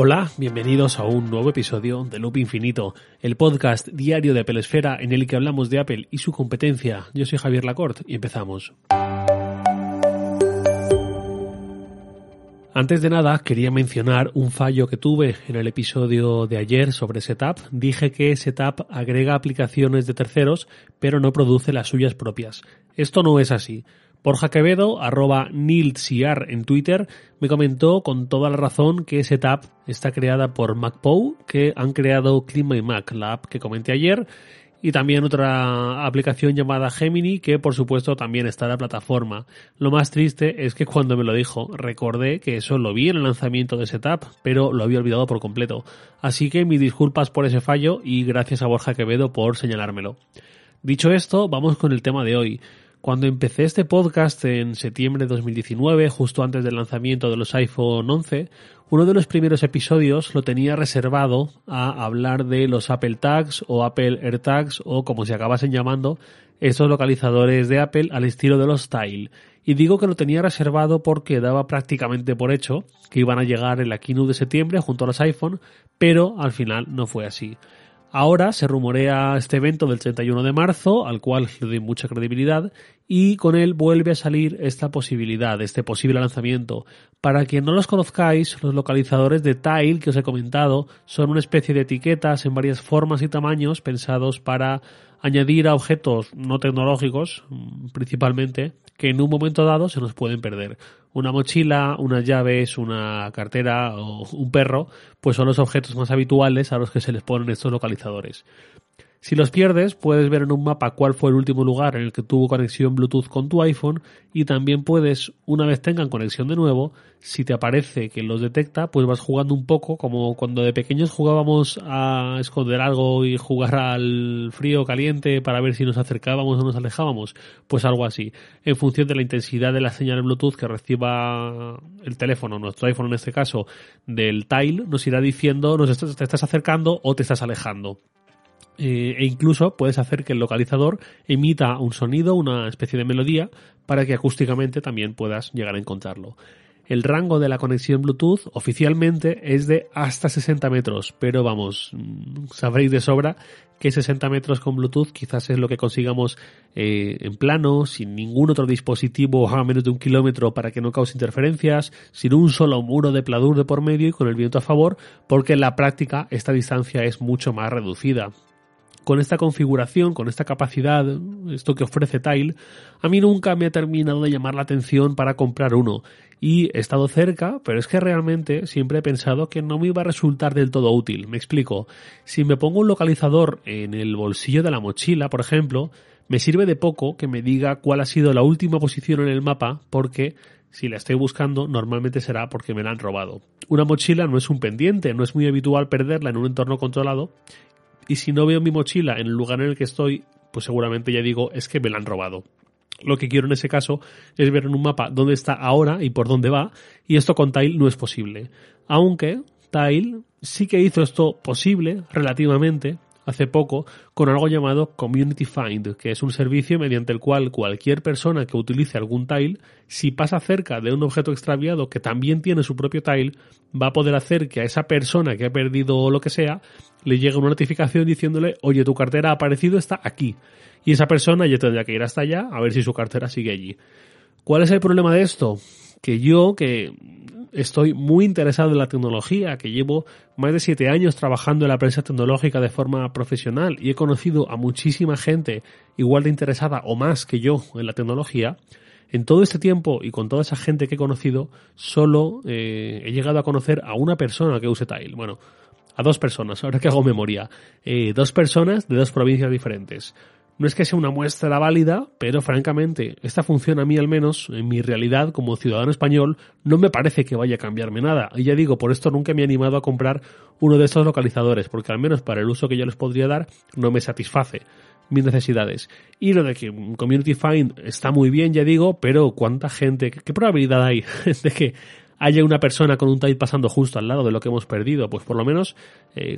Hola, bienvenidos a un nuevo episodio de Loop Infinito, el podcast diario de Applesfera en el que hablamos de Apple y su competencia. Yo soy Javier Lacort y empezamos. Antes de nada, quería mencionar un fallo que tuve en el episodio de ayer sobre Setup. Dije que Setup agrega aplicaciones de terceros, pero no produce las suyas propias. Esto no es así. Borja Quevedo, @nilciar en Twitter, me comentó con toda la razón que Setup está creada por MacPaw, que han creado CleanMyMac, la app que comenté ayer, y también otra aplicación llamada Gemini, que por supuesto también está en la plataforma. Lo más triste es que cuando me lo dijo, recordé que eso lo vi en el lanzamiento de Setup, pero lo había olvidado por completo. Así que mis disculpas por ese fallo y gracias a Borja Quevedo por señalármelo. Dicho esto, vamos con el tema de hoy. Cuando empecé este podcast en septiembre de 2019, justo antes del lanzamiento de los iPhone 11, uno de los primeros episodios lo tenía reservado a hablar de los Apple Tags o Apple AirTags o como se acabasen llamando estos localizadores de Apple al estilo de los Tile. Y digo que lo tenía reservado porque daba prácticamente por hecho que iban a llegar en la keynote de septiembre junto a los iPhone, pero al final no fue así. Ahora se rumorea este evento del 31 de marzo, al cual le doy mucha credibilidad, y con él vuelve a salir esta posibilidad, este posible lanzamiento. Para quien no los conozcáis, los localizadores de Tile que os he comentado son una especie de etiquetas en varias formas y tamaños pensados para añadir a objetos no tecnológicos, principalmente, que en un momento dado se nos pueden perder. Una mochila, unas llaves, una cartera o un perro, pues son los objetos más habituales a los que se les ponen estos localizadores. Si los pierdes, puedes ver en un mapa cuál fue el último lugar en el que tuvo conexión Bluetooth con tu iPhone y también puedes, una vez tengan conexión de nuevo, si te aparece que los detecta, pues vas jugando un poco como cuando de pequeños jugábamos a esconder algo y jugar al frío caliente para ver si nos acercábamos o nos alejábamos, pues algo así. En función de la intensidad de la señal Bluetooth que reciba el teléfono, nuestro iPhone en este caso, del Tile, nos irá diciendo te estás acercando o te estás alejando. E incluso puedes hacer que el localizador emita un sonido, una especie de melodía, para que acústicamente también puedas llegar a encontrarlo. El rango de la conexión Bluetooth oficialmente es de hasta 60 metros, pero vamos, sabréis de sobra que 60 metros con Bluetooth quizás es lo que consigamos en plano, sin ningún otro dispositivo a menos de 1 kilómetro para que no cause interferencias, sin un solo muro de pladur de por medio y con el viento a favor, porque en la práctica esta distancia es mucho más reducida. Con esta configuración, con esta capacidad, esto que ofrece Tile, a mí nunca me ha terminado de llamar la atención para comprar uno. Y he estado cerca, pero es que realmente siempre he pensado que no me iba a resultar del todo útil. Me explico. Si me pongo un localizador en el bolsillo de la mochila, por ejemplo, me sirve de poco que me diga cuál ha sido la última posición en el mapa, porque si la estoy buscando, normalmente será porque me la han robado. Una mochila no es un pendiente, no es muy habitual perderla en un entorno controlado. Y si no veo mi mochila en el lugar en el que estoy, pues seguramente ya digo, es que me la han robado. Lo que quiero en ese caso es ver en un mapa dónde está ahora y por dónde va, y esto con Tile no es posible. Aunque Tile sí que hizo esto posible, relativamente, hace poco, con algo llamado Community Find, que es un servicio mediante el cual cualquier persona que utilice algún Tile, si pasa cerca de un objeto extraviado que también tiene su propio Tile, va a poder hacer que a esa persona que ha perdido lo que sea, le llegue una notificación diciéndole, oye, tu cartera ha aparecido, está aquí. Y esa persona ya tendrá que ir hasta allá a ver si su cartera sigue allí. ¿Cuál es el problema de esto? Que yo, que estoy muy interesado en la tecnología, que llevo más de 7 años trabajando en la prensa tecnológica de forma profesional y he conocido a muchísima gente igual de interesada o más que yo en la tecnología, en todo este tiempo y con toda esa gente que he conocido, solo he llegado a conocer a una persona que use Tile. Bueno, a 2 personas, ahora que hago memoria. 2 personas de 2 provincias diferentes. No es que sea una muestra válida, pero francamente, esta función a mí al menos, en mi realidad como ciudadano español, no me parece que vaya a cambiarme nada. Y ya digo, por esto nunca me he animado a comprar uno de estos localizadores, porque al menos para el uso que yo les podría dar, no me satisface mis necesidades. Y lo de que Community Find está muy bien, ya digo, pero ¿cuánta gente? ¿Qué probabilidad hay de que haya una persona con un Tile pasando justo al lado de lo que hemos perdido? Pues por lo menos,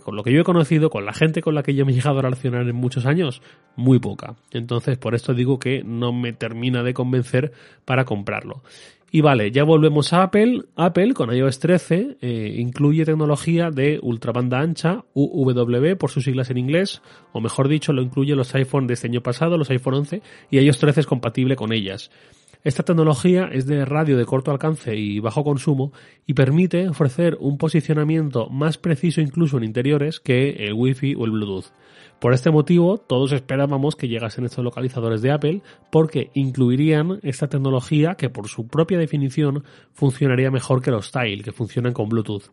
con lo que yo he conocido, con la gente con la que yo me he llegado a relacionar en muchos años, muy poca. Entonces, por esto digo que no me termina de convencer para comprarlo. Y vale, ya volvemos a Apple. Apple con iOS 13 incluye tecnología de ultrabanda ancha, UWB por sus siglas en inglés, o mejor dicho, lo incluye los iPhone de este año pasado, los iPhone 11, y iOS 13 es compatible con ellas. Esta tecnología es de radio de corto alcance y bajo consumo y permite ofrecer un posicionamiento más preciso incluso en interiores que el Wi-Fi o el Bluetooth. Por este motivo, todos esperábamos que llegasen estos localizadores de Apple porque incluirían esta tecnología que por su propia definición funcionaría mejor que los Tile, que funcionan con Bluetooth.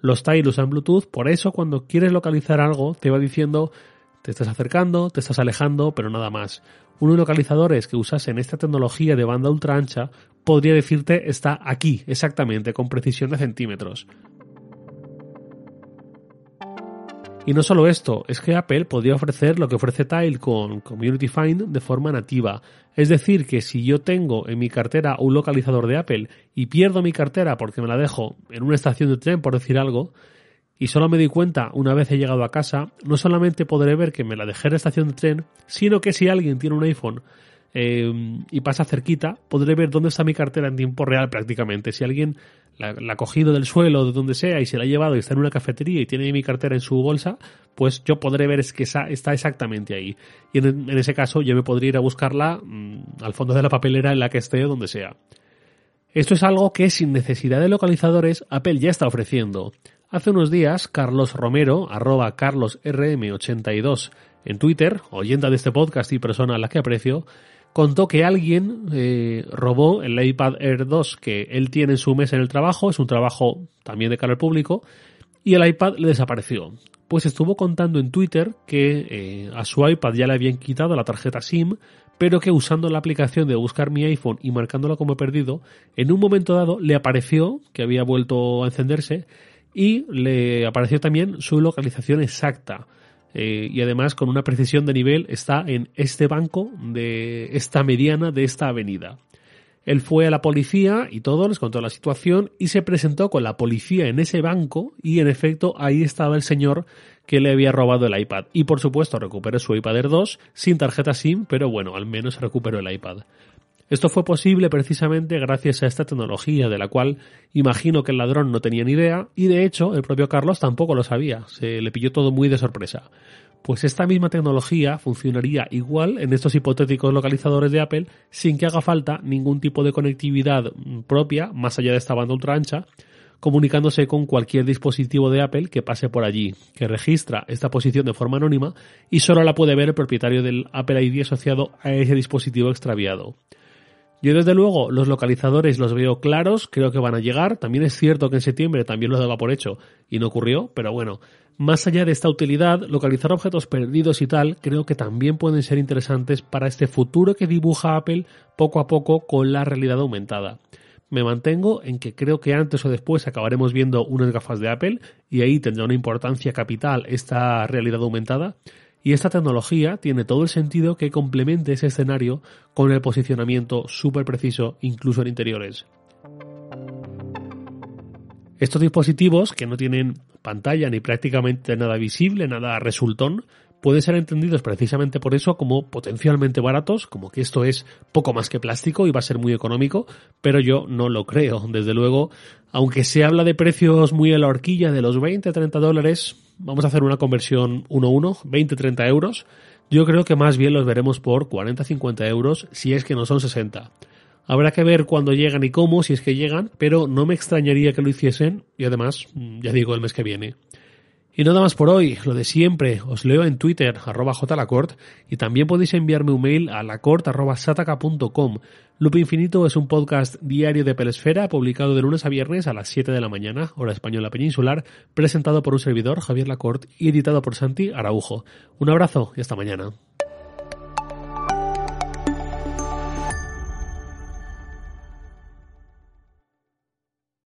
Los Tile usan Bluetooth, por eso cuando quieres localizar algo te va diciendo te estás acercando, te estás alejando, pero nada más. Unos localizadores que usasen esta tecnología de banda ultra ancha podría decirte está aquí, exactamente, con precisión de centímetros. Y no solo esto, es que Apple podría ofrecer lo que ofrece Tile con Community Find de forma nativa. Es decir, que si yo tengo en mi cartera un localizador de Apple y pierdo mi cartera porque me la dejo en una estación de tren, por decir algo, y solo me di cuenta una vez he llegado a casa, no solamente podré ver que me la dejé en la estación de tren, sino que si alguien tiene un iPhone y pasa cerquita, podré ver dónde está mi cartera en tiempo real prácticamente. Si alguien la ha cogido del suelo o de donde sea y se la ha llevado y está en una cafetería y tiene mi cartera en su bolsa, pues yo podré ver es que está exactamente ahí. Y en ese caso yo me podría ir a buscarla al fondo de la papelera en la que esté o donde sea. Esto es algo que sin necesidad de localizadores Apple ya está ofreciendo. Hace unos días, Carlos Romero, @carlosrm82 en Twitter, oyente de este podcast y persona a la que aprecio, contó que alguien robó el iPad Air 2 que él tiene en su mesa en el trabajo, es un trabajo también de cara al público, y el iPad le desapareció. Pues estuvo contando en Twitter que a su iPad ya le habían quitado la tarjeta SIM, pero que usando la aplicación de buscar mi iPhone y marcándola como perdido, en un momento dado le apareció que había vuelto a encenderse, y le apareció también su localización exacta y además con una precisión de nivel está en este banco de esta mediana de esta avenida. Él fue a la policía y todo, les contó la situación y se presentó con la policía en ese banco y en efecto ahí estaba el señor que le había robado el iPad y por supuesto recuperó su iPad Air 2 sin tarjeta SIM, pero bueno, al menos recuperó el iPad. Esto fue posible precisamente gracias a esta tecnología de la cual imagino que el ladrón no tenía ni idea y de hecho el propio Carlos tampoco lo sabía, se le pilló todo muy de sorpresa. Pues esta misma tecnología funcionaría igual en estos hipotéticos localizadores de Apple sin que haga falta ningún tipo de conectividad propia más allá de esta banda ultra ancha, comunicándose con cualquier dispositivo de Apple que pase por allí, que registra esta posición de forma anónima y solo la puede ver el propietario del Apple ID asociado a ese dispositivo extraviado. Yo desde luego los localizadores los veo claros, creo que van a llegar, también es cierto que en septiembre también lo daba por hecho y no ocurrió, pero bueno, más allá de esta utilidad, localizar objetos perdidos y tal, creo que también pueden ser interesantes para este futuro que dibuja Apple poco a poco con la realidad aumentada. Me mantengo en que creo que antes o después acabaremos viendo unas gafas de Apple y ahí tendrá una importancia capital esta realidad aumentada. Y esta tecnología tiene todo el sentido que complemente ese escenario con el posicionamiento súper preciso, incluso en interiores. Estos dispositivos, que no tienen pantalla ni prácticamente nada visible, nada resultón, pueden ser entendidos precisamente por eso como potencialmente baratos, como que esto es poco más que plástico y va a ser muy económico, pero yo no lo creo. Desde luego, aunque se habla de precios muy a la horquilla de los $20-$30, vamos a hacer una conversión 1-1, 20-30 euros. Yo creo que más bien los veremos por 40-50 euros, si es que no son 60. Habrá que ver cuándo llegan y cómo, si es que llegan, pero no me extrañaría que lo hiciesen, y además, ya digo, el mes que viene. Y nada más por hoy, lo de siempre, os leo en Twitter, @JLacort, y también podéis enviarme un mail a lacort@sataka.com. Loop Infinito es un podcast diario de Applesfera, publicado de lunes a viernes a las 7 de la mañana, hora española peninsular, presentado por un servidor, Javier Lacort, y editado por Santi Araujo. Un abrazo y hasta mañana.